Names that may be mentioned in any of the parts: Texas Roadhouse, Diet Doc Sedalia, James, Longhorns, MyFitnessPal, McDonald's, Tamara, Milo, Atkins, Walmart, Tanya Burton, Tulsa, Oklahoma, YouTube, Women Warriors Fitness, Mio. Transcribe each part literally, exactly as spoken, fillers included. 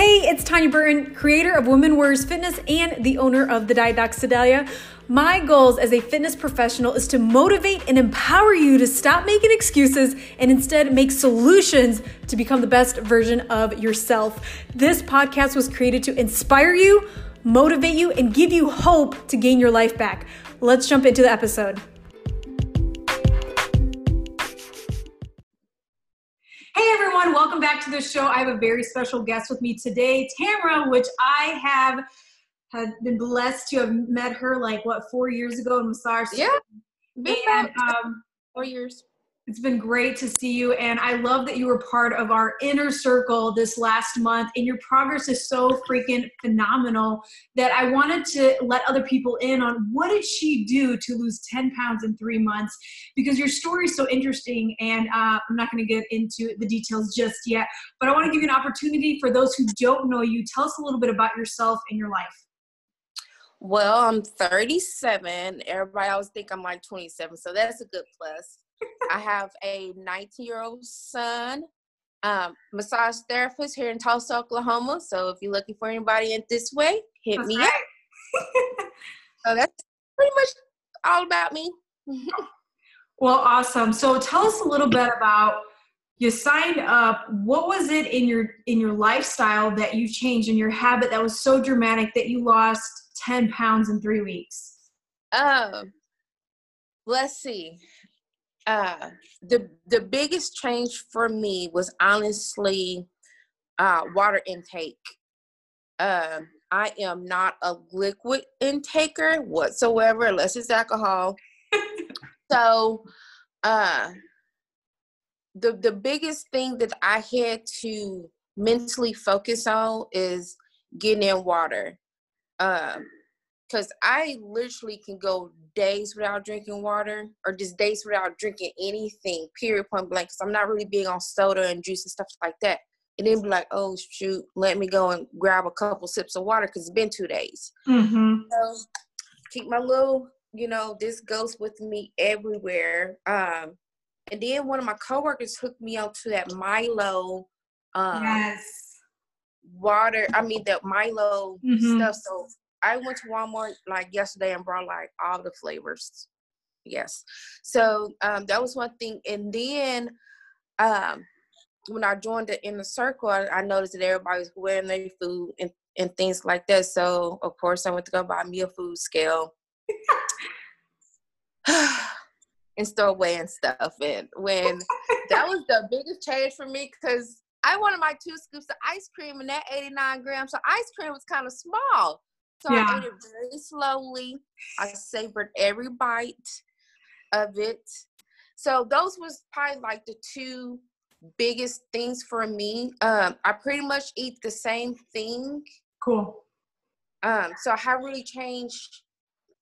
Hey, it's Tanya Burton, creator of Women Warriors Fitness and the owner of the Diet Doc Sedalia. My goals as a fitness professional is to motivate and empower you to stop making excuses and instead make solutions to become the best version of yourself. This podcast was created to inspire you, motivate you, and give you hope to gain your life back. Let's jump into the episode. Hey everyone, welcome back to the show. I have a very special guest with me today, Tamara, which I have, have been blessed to have met her like, what, four years ago in massage? Yeah, and, um, four years. It's been great to see you, and I love that you were part of our inner circle this last month, and your progress is so freaking phenomenal that I wanted to let other people in on what did she do to lose ten pounds in three months, because your story is so interesting, and uh, I'm not going to get into the details just yet, but I want to give you an opportunity for those who don't know you. Tell us a little bit about yourself and your life. Well, I'm thirty-seven. Everybody always think I'm like twenty-seven, so that's a good plus. I have a nineteen-year-old son, um, massage therapist here in Tulsa, Oklahoma. So if you're looking for anybody in this way, hit that's me right. up. So that's pretty much all about me. Well, awesome. So tell us a little bit about you signed up. What was it in your in your lifestyle that you changed in your habit that was so dramatic that you lost ten pounds in three weeks? Um, let's see. Uh, the the biggest change for me was honestly uh, water intake. Uh, I am not a liquid intaker whatsoever, unless it's alcohol. So uh, the the biggest thing that I had to mentally focus on is getting in water, because uh, I literally can go days without drinking water, or just days without drinking anything, period, point blank, because I'm not really big on soda and juice and stuff like that. And then be like, oh shoot, let me go and grab a couple sips of water because it's been two days. Mm-hmm. So keep my little, you know, this goes with me everywhere. Um, and then one of my coworkers hooked me up to that Milo um, yes. water, I mean that Milo mm-hmm. stuff. So I went to Walmart like yesterday and brought like all the flavors. Yes. So um, that was one thing. And then um, when I joined the inner circle, I, I noticed that everybody was wearing their food and, and things like that. So of course I went to go buy me a food scale and start weighing stuff. And when that was the biggest change for me, because I wanted my two scoops of ice cream and that eighty-nine grams of ice cream was kind of small. So yeah. I ate it very slowly. I savored every bite of it. So those was probably like the two biggest things for me. Um, I pretty much eat the same thing. Cool. Um, so I haven't really changed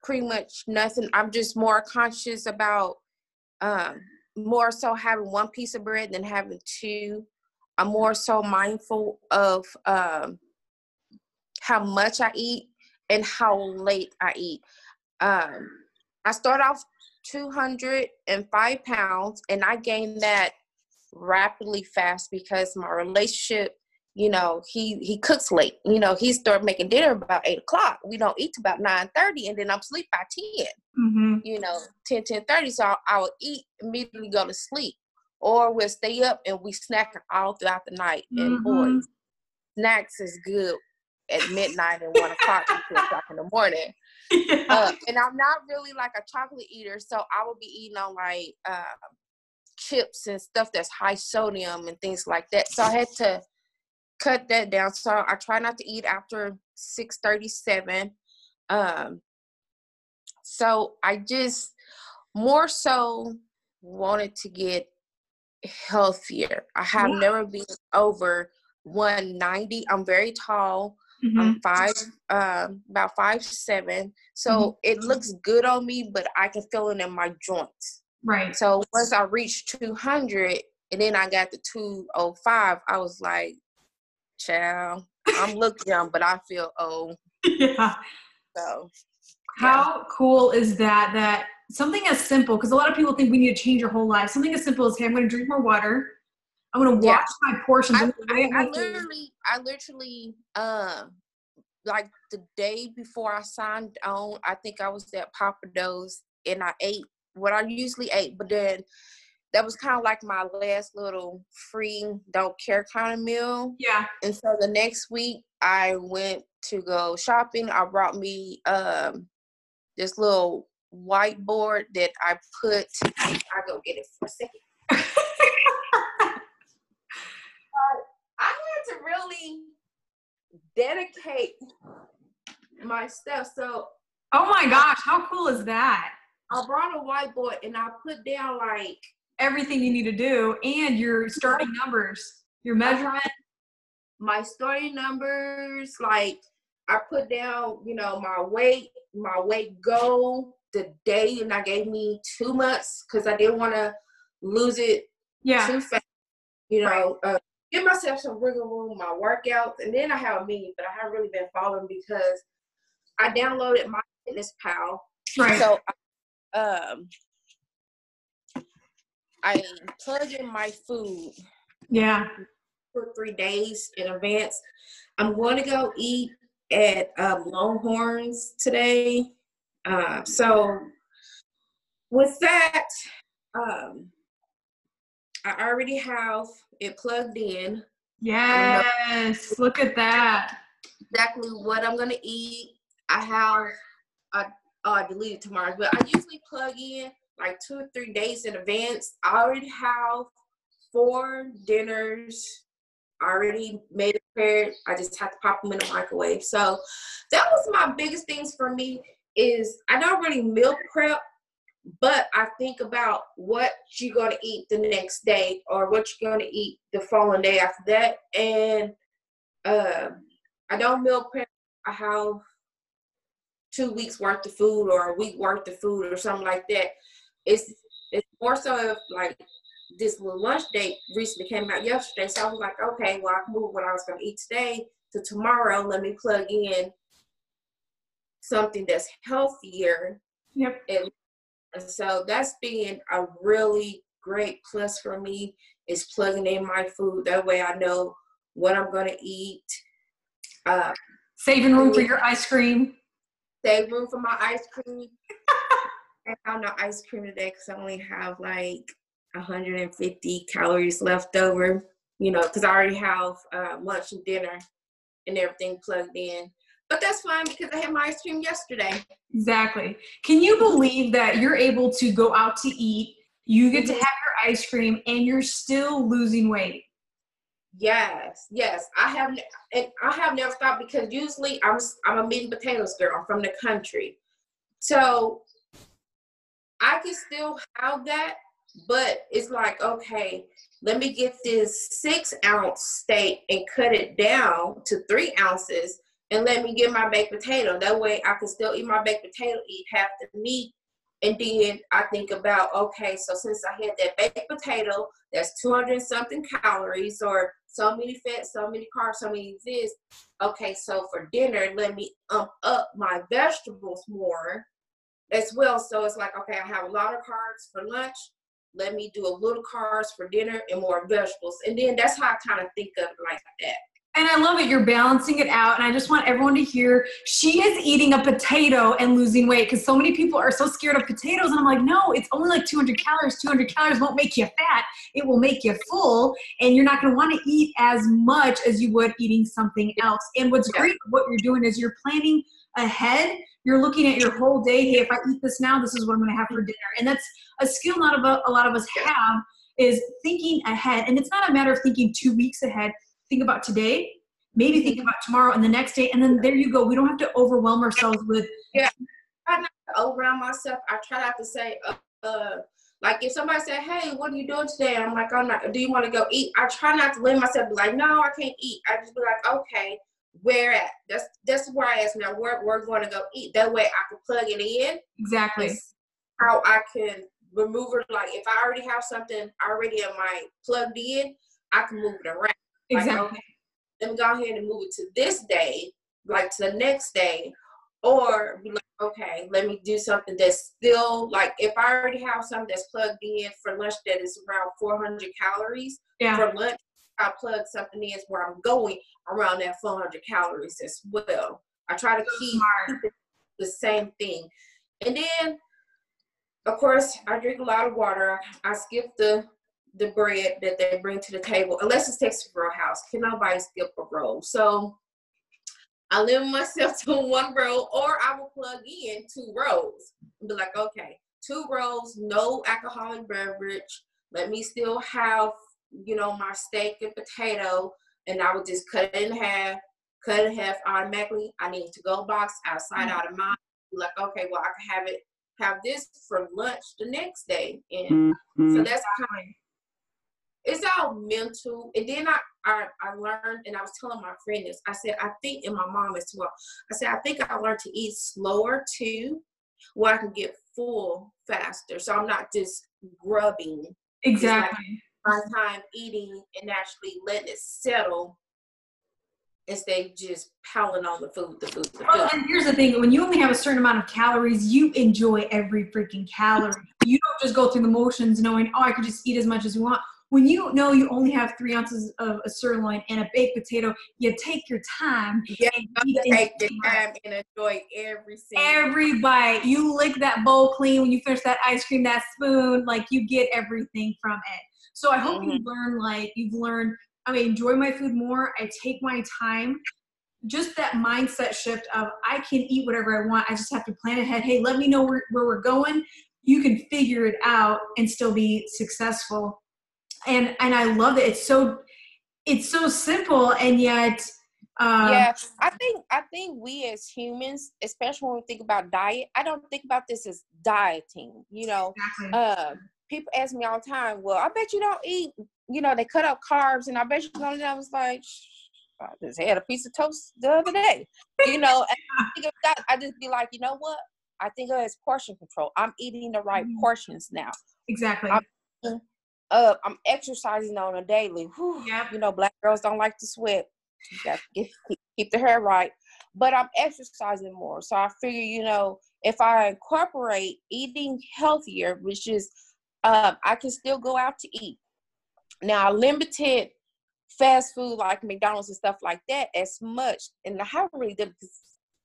pretty much nothing. I'm just more conscious about um, more so having one piece of bread than having two. I'm more so mindful of um, how much I eat and how late I eat. Um, I started off two hundred five pounds, and I gained that rapidly fast because my relationship, you know, he, he cooks late. You know, he started making dinner about eight o'clock. We don't eat till about nine thirty, and then I'm asleep by ten, mm-hmm. you know, ten, ten thirty. So I, I would eat, immediately go to sleep, or we'll stay up and we snack all throughout the night. And mm-hmm. boy, snacks is good at midnight and one o'clock and two o'clock in the morning. Yeah. Uh, and I'm not really like a chocolate eater, so I will be eating on like uh, chips and stuff that's high sodium and things like that. So I had to cut that down. So I try not to eat after six thirty-seven. Um, so I just more so wanted to get healthier. I have yeah. never been over one ninety. I'm very tall. Mm-hmm. I'm five, um, about five seven. So mm-hmm. it looks good on me, but I can feel it in my joints. Right. So once I reached two hundred, and then I got the two oh five. I was like, "Child, I'm look young, but I feel old." Yeah. So, yeah. How cool is that? That something as simple, because a lot of people think we need to change our whole life. Something as simple as, "Hey, I'm going to drink more water. I'm going to watch yeah. my portions. I, I, I literally, I literally, uh, like the day before I signed on, I think I was at Papa Do's and I ate what I usually ate, but then that was kind of like my last little free don't care kind of meal. Yeah. And so the next week I went to go shopping. I brought me um, this little whiteboard that I put. I go get it for a second. I had to really dedicate my stuff. So, oh my gosh, how cool is that? I brought a whiteboard and I put down like everything you need to do and your starting numbers, your measurement. My starting numbers, like I put down, you know, my weight, my weight goal, the day, and I gave me two months because I didn't want to lose it yeah. too fast. You know, right. uh, give myself some wiggle room, my workouts, and then I have a meeting, but I haven't really been following because I downloaded MyFitnessPal. Right. So I, um, I plug in my food. Yeah. For three days in advance. I'm going to go eat at uh, Longhorns today. Uh, so with that, um, I already have it plugged in. Yes, look at that. Exactly what I'm going to eat. I have, I, oh, I deleted tomorrow, but I usually plug in like two or three days in advance. I already have four dinners already made it prepared. I just have to pop them in the microwave. So that was my biggest things for me is I don't really meal prep, but I think about what you're going to eat the next day or what you're going to eat the following day after that. And uh, I don't meal prep. I have two weeks worth of food or a week worth of food or something like that. It's, it's more so of like, this little lunch date recently came out yesterday, so I was like, okay, well, I can move what I was going to eat today to tomorrow. Let me plug in something that's healthier. Yep. And so that's been a really great plus for me is plugging in my food. That way I know what I'm going to eat. Uh, Saving room for your ice cream. Save room for my ice cream. I found no ice cream today because I only have like one hundred fifty calories left over, you know, because I already have uh, lunch and dinner and everything plugged in. But that's fine because I had my ice cream yesterday. Exactly. Can you believe that you're able to go out to eat, you get to have your ice cream, and you're still losing weight? Yes, yes. I have, and I have never stopped because usually I'm I'm a meat and potatoes girl. I'm from the country, so I can still have that. But it's like, okay, let me get this six ounce steak and cut it down to three ounces and let me get my baked potato. That way I can still eat my baked potato, eat half the meat. And then I think about, okay, so since I had that baked potato, that's two hundred something calories or so many fats, so many carbs, so many this. Okay, so for dinner, let me ump up my vegetables more as well. So it's like, okay, I have a lot of carbs for lunch. Let me do a little carbs for dinner and more vegetables. And then that's how I kind of think of it like that. And I love it. You're balancing it out. And I just want everyone to hear, she is eating a potato and losing weight because so many people are so scared of potatoes. And I'm like, no, it's only like two hundred calories. two hundred calories won't make you fat. It will make you full. And you're not going to want to eat as much as you would eating something else. And what's great, what you're doing is you're planning ahead. You're looking at your whole day. Hey, if I eat this now, this is what I'm going to have for dinner. And that's a skill not about a lot of us have is thinking ahead. And it's not a matter of thinking two weeks ahead. Think about today, maybe think about tomorrow and the next day. And then there you go. We don't have to overwhelm ourselves with. Yeah. I try not to overwhelm myself. I try not to say, uh, uh, like if somebody said, hey, what are you doing today? And I'm like, I'm not, do you want to go eat? I try not to let myself be like, no, I can't eat. I just be like, okay, where at? That's, that's where I ask now, where we're going to go eat. That way I can plug it in. Exactly. How I can remove it. Like if I already have something already in my plugged in, I can move it around. Exactly. Like, okay, let me go ahead and move it to this day, like to the next day, Or be like, okay, let me do something that's still, like, if I already have something that's plugged in for lunch that is around four hundred calories yeah. for lunch, I plug something in where I'm going around that four hundred calories as well. I try to keep the same thing. And then, of course, I drink a lot of water. I skip the the bread that they bring to the table, unless it's Texas Roadhouse. Can nobody skip a roll? So I limit myself to one roll, or I will plug in two rolls and be like, okay, two rolls, no alcoholic beverage. Let me still have, you know, my steak and potato, and I would just cut it in half, cut it in half automatically. I need to go box outside mm-hmm. out of mine. Like, okay, well, I can have it, have this for lunch the next day. And mm-hmm. so that's kind of, it's all mental. And then I, I, I learned, and I was telling my friend this, I said, I think, and my mom as well, I said, I think I learned to eat slower too, where I can get full faster. So I'm not just grubbing. Exactly. Like my time eating and actually letting it settle instead of just piling on the food, the food, the food. Well, and here's the thing. When you only have a certain amount of calories, you enjoy every freaking calorie. You don't just go through the motions knowing, oh, I could just eat as much as you want. When you know you only have three ounces of a sirloin and a baked potato, you take your time. Yeah, you take your time and enjoy every single every bite. You lick that bowl clean when you finish that ice cream, that spoon, like you get everything from it. So I hope mm-hmm. you learn, like you've learned, I mean, enjoy my food more. I take my time. Just that mindset shift of I can eat whatever I want. I just have to plan ahead. Hey, let me know where, where we're going. You can figure it out and still be successful. And and I love it. It's so it's so simple, and yet um, yeah. I think I think we as humans, especially when we think about diet, I don't think about this as dieting. You know, exactly. uh, people ask me all the time, "Well, I bet you don't eat." You know, they cut up carbs, and I bet you don't. I was like, I just had a piece of toast the other day. You know, and I think of that, I just be like, you know what? I think of it as portion control. I'm eating the right mm-hmm. portions now. Exactly. I'm, Uh, I'm exercising on a daily. Whew, yeah. You know, black girls don't like to sweat. You got to get, keep, keep the hair right. But I'm exercising more. So I figure, you know, if I incorporate eating healthier, which is, uh, I can still go out to eat. Now, I limited fast food like McDonald's and stuff like that as much. And I haven't really done this,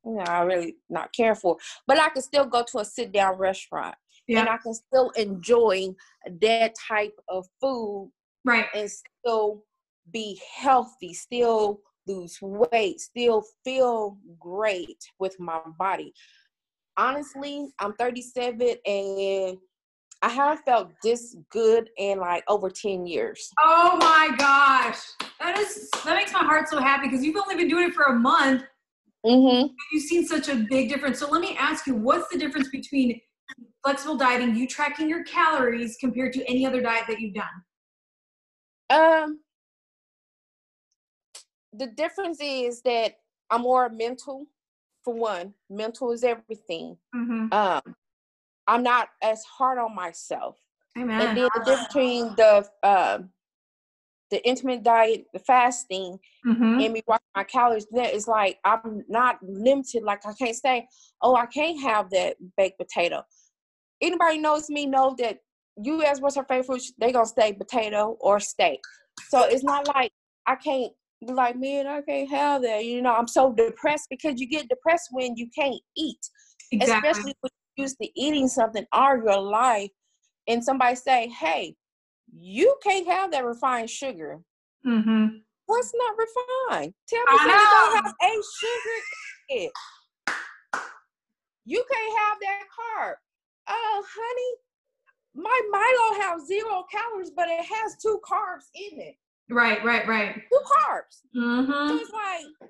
you know, I really not care for. But I can still go to a sit-down restaurant. Yeah. And I can still enjoy that type of food, right? And still be healthy, still lose weight, still feel great with my body. Honestly, I'm thirty-seven and I haven't felt this good in like over ten years. Oh my gosh. That is, that makes my heart so happy because you've only been doing it for a month. Mm-hmm. You've seen such a big difference. So let me ask you, what's the difference between flexible dieting, you tracking your calories compared to any other diet that you've done? Um, the difference is that I'm more mental, for one. Mental is everything. Mm-hmm. Um, I'm not as hard on myself. Amen. And then the difference between the uh, the intermittent diet, the fasting, mm-hmm. and me watching my calories, that is like I'm not limited. Like I can't say, oh, I can't have that baked potato. Anybody knows me know that you ask what's her favorite food, they gonna say potato or steak. So it's not like I can't be like, man, I can't have that. You know, I'm so depressed because you get depressed when you can't eat. Exactly. Especially when you're used to eating something all your life and somebody say, hey, you can't have that refined sugar. Mm-hmm. What's not refined? Tell me something about a sugar. You can't have that carb. Oh, honey, my Milo has zero calories, but it has two carbs in it. Right, right, right. Two carbs. Mm-hmm. So it's like,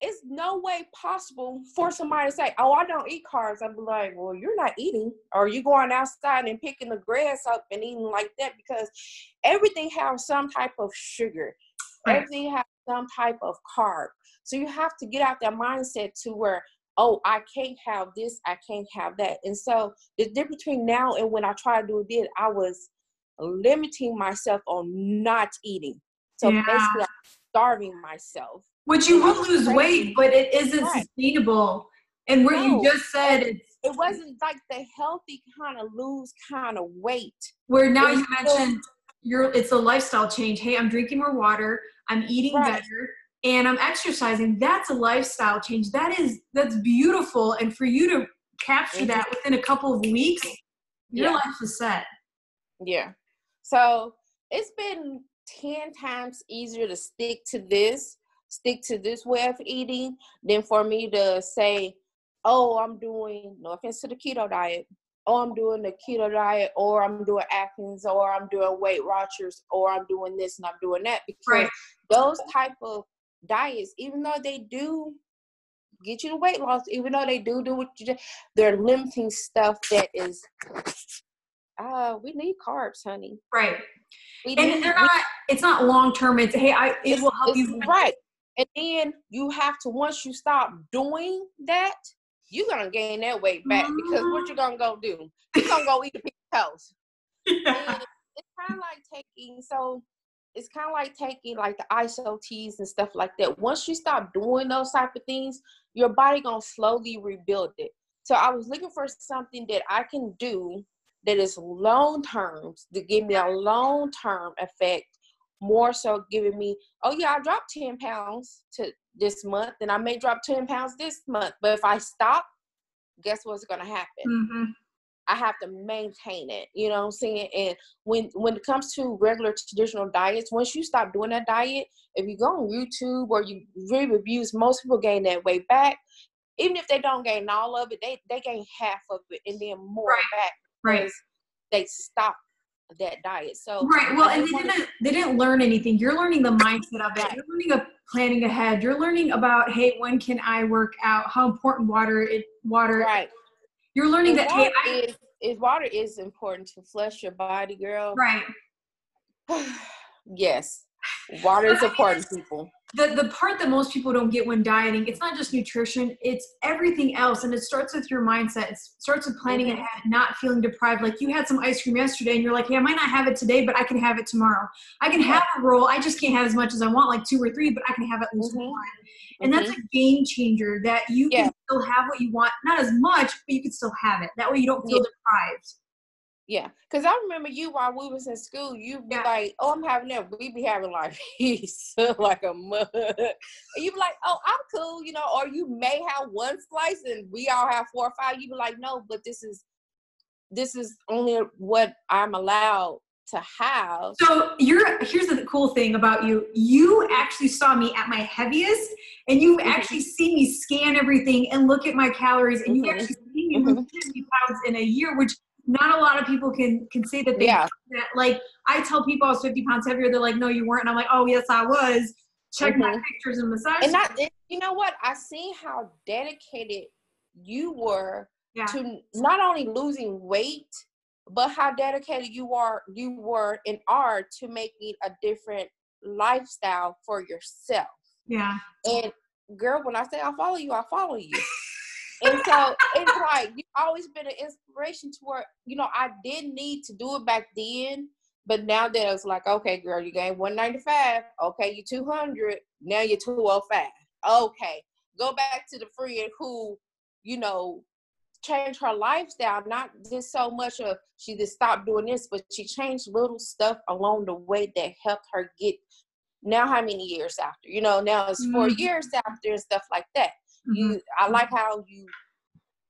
it's no way possible for somebody to say, oh, I don't eat carbs. I'd be like, well, you're not eating. Or you're going outside and picking the grass up and eating like that because everything has some type of sugar. Right. Everything has some type of carb. So you have to get out that mindset to where, oh, I can't have this, I can't have that. And so the difference between now and when I tried to do it, I was limiting myself on not eating. So yeah. basically, I'm starving myself. Which you will lose weight, but it isn't right. sustainable. And where no, you just said it's, it wasn't like the healthy kind of lose kind of weight. Where now you mentioned you're, it's a lifestyle change. Hey, I'm drinking more water. I'm eating right. better. And I'm exercising. That's a lifestyle change. That is, that's beautiful. And for you to capture that within a couple of weeks, your yeah. life is set. Yeah. So it's been ten times easier to stick to this, stick to this way of eating than for me to say, oh, I'm doing, no offense to the keto diet. Oh, I'm doing the keto diet, or I'm doing Atkins, or I'm doing Weight Watchers, or I'm doing this and I'm doing that. Because right. those type of diets, even though they do get you to weight loss, even though they do do what you do, they're limiting stuff that is, uh, we need carbs, honey. Right. We and need, they're not, we, it's not long-term. It's, hey, I, it will help you. Right. And then you have to, once you stop doing that, you're going to gain that weight back, because what you're going to go do, you're going to go eat a piece of toast. Yeah. And it's kind of like taking, so it's kind of like taking like the I S O Ts and stuff like that. Once you stop doing those type of things, your body going to slowly rebuild it. So I was looking for something that I can do that is long-term, to give me a long-term effect, more so giving me, oh yeah, I dropped ten pounds to this month, and I may drop ten pounds this month, but if I stop, guess what's going to happen? Mm-hmm. I have to maintain it. You know what I'm saying? And when, when it comes to regular traditional diets, once you stop doing that diet, if you go on YouTube or you read reviews, most people gain that weight back. Even if they don't gain all of it, they, they gain half of it and then more right. back. Right. They stop that diet. So right. Well, and they didn't they didn't learn anything. You're learning the mindset of it. You're learning of planning ahead. You're learning about, hey, when can I work out? How important water is water. Right. You're learning that hey, is, is water is important to flush your body, girl. Right. Yes. Water is important, people. The the part that most people don't get when dieting, it's not just nutrition, it's everything else. And it starts with your mindset. It starts with planning mm-hmm. ahead, not feeling deprived. Like you had some ice cream yesterday and you're like, yeah, I might not have it today, but I can have it tomorrow. I can have a roll. I just can't have as much as I want, like two or three, but I can have at least mm-hmm. one. And mm-hmm. that's a game changer, that you yeah. can still have what you want. Not as much, but you can still have it. That way you don't feel yeah. deprived. Yeah, because I remember you while we was in school, you'd be yeah. like, oh, I'm having that. We'd be having like peace, like a mug. You'd be like, oh, I'm cool, you know, or you may have one slice and we all have four or five. You'd be like, no, but this is this is only what I'm allowed to have. So you're here's the cool thing about you. You actually saw me at my heaviest, and you mm-hmm. actually see me scan everything and look at my calories, and mm-hmm. you actually see me move fifty pounds in a year, which not a lot of people can can say that they yeah. do that. Like I tell people I was fifty pounds heavier. They're like, no, you weren't. And I'm like, oh yes, I was. Check mm-hmm. my pictures and massage. And I, it, you know what? I see how dedicated you were yeah. to not only losing weight, but how dedicated you are, you were and are to making a different lifestyle for yourself. Yeah. And girl, when I say I follow you, I follow you. And so it's like, you've always been an inspiration to where, you know, I didn't need to do it back then, but now that I was like, okay, girl, you gained one ninety-five. Okay, you two hundred. Now you're two oh five. Okay, go back to the friend who, you know, changed her lifestyle. Not just so much of she just stopped doing this, but she changed little stuff along the way that helped her get, now how many years after? You know, now it's four mm-hmm. years after and stuff like that. You, I like how you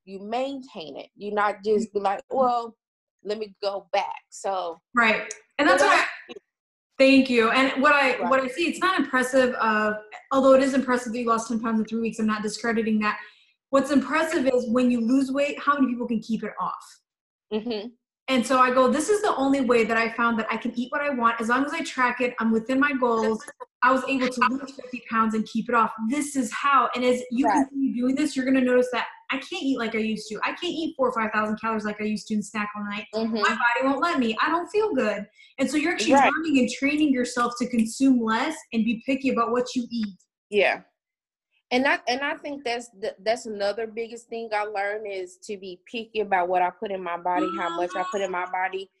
you maintain it. You're not just be like, well, let me go back. So right, and that's what. I, I, thank you. And what I right. what I see, it's not impressive. Uh, although it is impressive that you lost ten pounds in three weeks. I'm not discrediting that. What's impressive is when you lose weight, how many people can keep it off. Mm-hmm. And so I go, this is the only way that I found that I can eat what I want. As long as I track it, I'm within my goals. I was able to lose fifty pounds and keep it off. This is how. And as you right. continue doing this, you're going to notice that I can't eat like I used to. I can't eat four or five thousand calories like I used to and snack all night. Mm-hmm. My body won't let me. I don't feel good. And so you're actually right. learning and training yourself to consume less and be picky about what you eat. Yeah. And I, and I think that's the, that's another biggest thing I learned is to be picky about what I put in my body, how much I put in my body.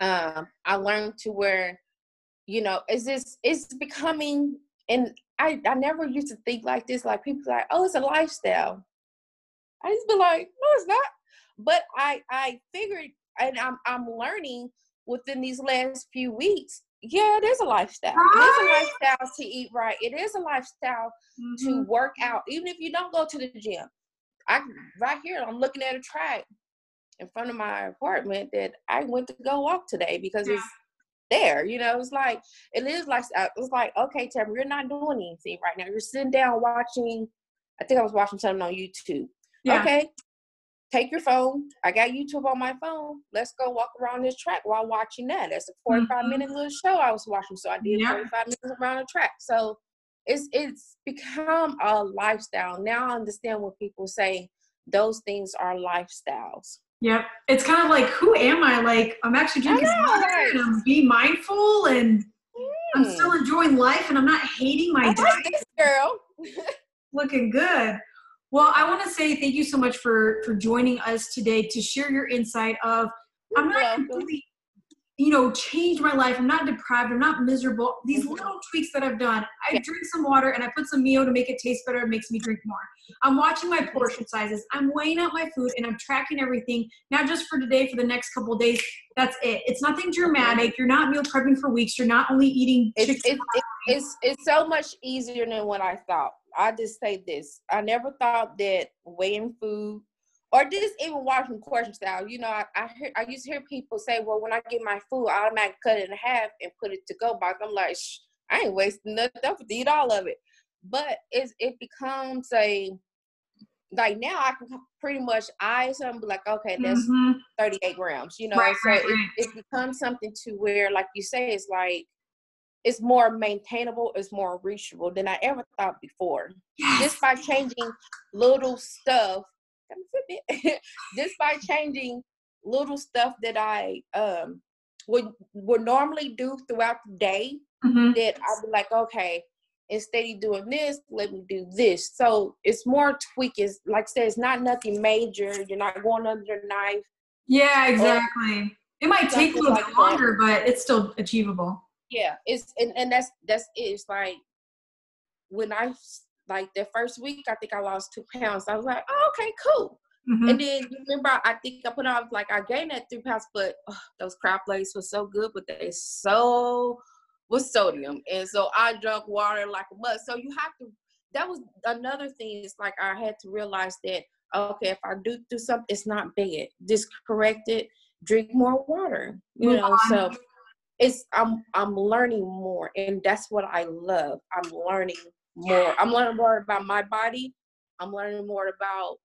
Um, I learned to where, you know, it's just, it's becoming, and I, I never used to think like this, like people are like, oh, it's a lifestyle. I just be like, no, it's not. But I, I figured, and I'm, I'm learning within these last few weeks, yeah, there's a lifestyle. Right. There's a lifestyle to eat right. It is a lifestyle mm-hmm. to work out. Even if you don't go to the gym. I right here, I'm looking at a track in front of my apartment that I went to go walk today because yeah. it's there. You know, it's like, it is like, it's like, okay, Tamara, you're not doing anything right now. You're sitting down watching, I think I was watching something on YouTube. Yeah. Okay, take your phone. I got YouTube on my phone. Let's go walk around this track while watching that. That's a forty-five minute little show I was watching. So I did yeah. forty-five minutes around the track. So it's it's become a lifestyle. Now I understand when people say those things are lifestyles. Yep. It's kind of like, who am I? Like, I'm actually drinking water and I'm being mindful and mm. I'm still enjoying life and I'm not hating my I diet. Like this girl. Looking good. Well, I want to say thank you so much for, for joining us today to share your insight of, You're I'm not welcome. completely, you know, changed my life. I'm not deprived. I'm not miserable. These mm-hmm. little tweaks that I've done, I yeah. drink some water and I put some Mio to make it taste better. It makes me drink more. I'm watching my portion sizes. I'm weighing out my food and I'm tracking everything. Not just for today, for the next couple of days. That's it. It's nothing dramatic. You're not meal prepping for weeks. You're not only eating chicken. It's, it's, it's, it's so much easier than what I thought. I just say this. I never thought that weighing food or just even watching portion style. You know, I I, hear, I used to hear people say, well, when I get my food, I automatically cut it in half and put it to go box. I'm like, shh, I ain't wasting nothing. I'm going to eat all of it. But it's, it becomes a, like now I can pretty much eye something be like, okay, that's mm-hmm. thirty-eight grams, you know. Right, so right, it, right. it becomes something to where, like you say, it's like, it's more maintainable, it's more reachable than I ever thought before. Yes. Just by changing little stuff, just by changing little stuff that I um, would would normally do throughout the day, mm-hmm. that I'd be like, okay, instead of doing this, let me do this. So it's more tweaking. Like I said, it's not nothing major. You're not going under the knife. Yeah, exactly. Or, it might take a little like bit longer, that. but it's still achievable. Yeah, it's and, and that's that's it. It's like when I like the first week, I think I lost two pounds. I was like, oh, okay, cool. Mm-hmm. And then remember, I think I put on like I gained that three pounds, but oh, those crab legs were so good, but they so was sodium, and so I drank water like a mug. So you have to. That was another thing. It's like I had to realize that okay, if I do do something, it's not bad. Just correct it. Drink more water. You Move know, on. so. It's I'm I'm learning more, and that's what I love. I'm learning more. I'm learning more about my body. I'm learning more about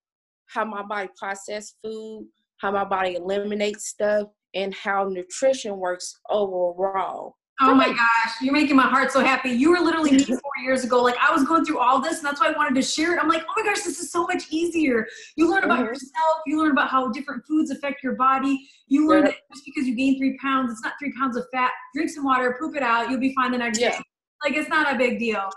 how my body processes food, how my body eliminates stuff, and how nutrition works overall. Oh my gosh, you're making my heart so happy. You were literally me four years ago. Like I was going through all this, and that's why I wanted to share it. I'm like, oh my gosh, this is so much easier. You learn about yourself. You learn about how different foods affect your body. You learn that just because you gain three pounds, it's not three pounds of fat. Drink some water, poop it out. You'll be fine the next day. Like it's not a big deal.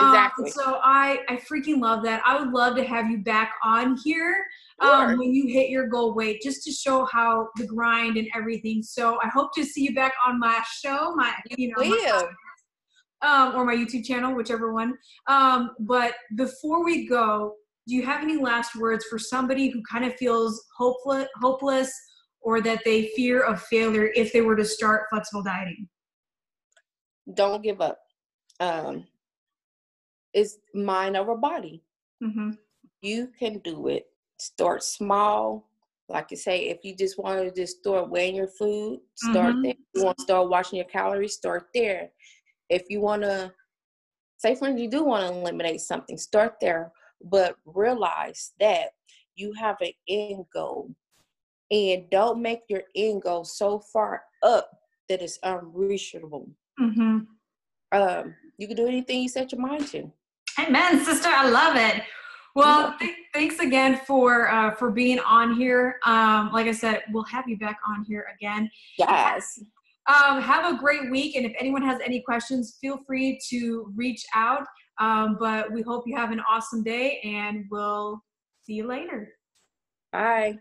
Exactly. Um, so I, I freaking love that. I would love to have you back on here um, sure. when you hit your goal weight, just to show how the grind and everything. So I hope to see you back on my show, my, you know, my podcast, um, or my YouTube channel, whichever one. Um, but before we go, do you have any last words for somebody who kind of feels hopeless, hopeless, or that they fear of failure if they were to start flexible dieting? Don't give up. Um, It's mind over body. Mm-hmm. You can do it. Start small. Like you say, if you just want to just start weighing your food, start mm-hmm. there. If you want to start watching your calories, start there. If you want to, say for instance, you do want to eliminate something, start there. But realize that you have an end goal. And don't make your end goal so far up that it's unreachable. Mm-hmm. Um, you can do anything you set your mind to. Amen, sister. I love it. Well, th- thanks again for uh, for being on here. Um, like I said, we'll have you back on here again. Yes. Um, have a great week. And if anyone has any questions, feel free to reach out. Um, but we hope you have an awesome day and we'll see you later. Bye.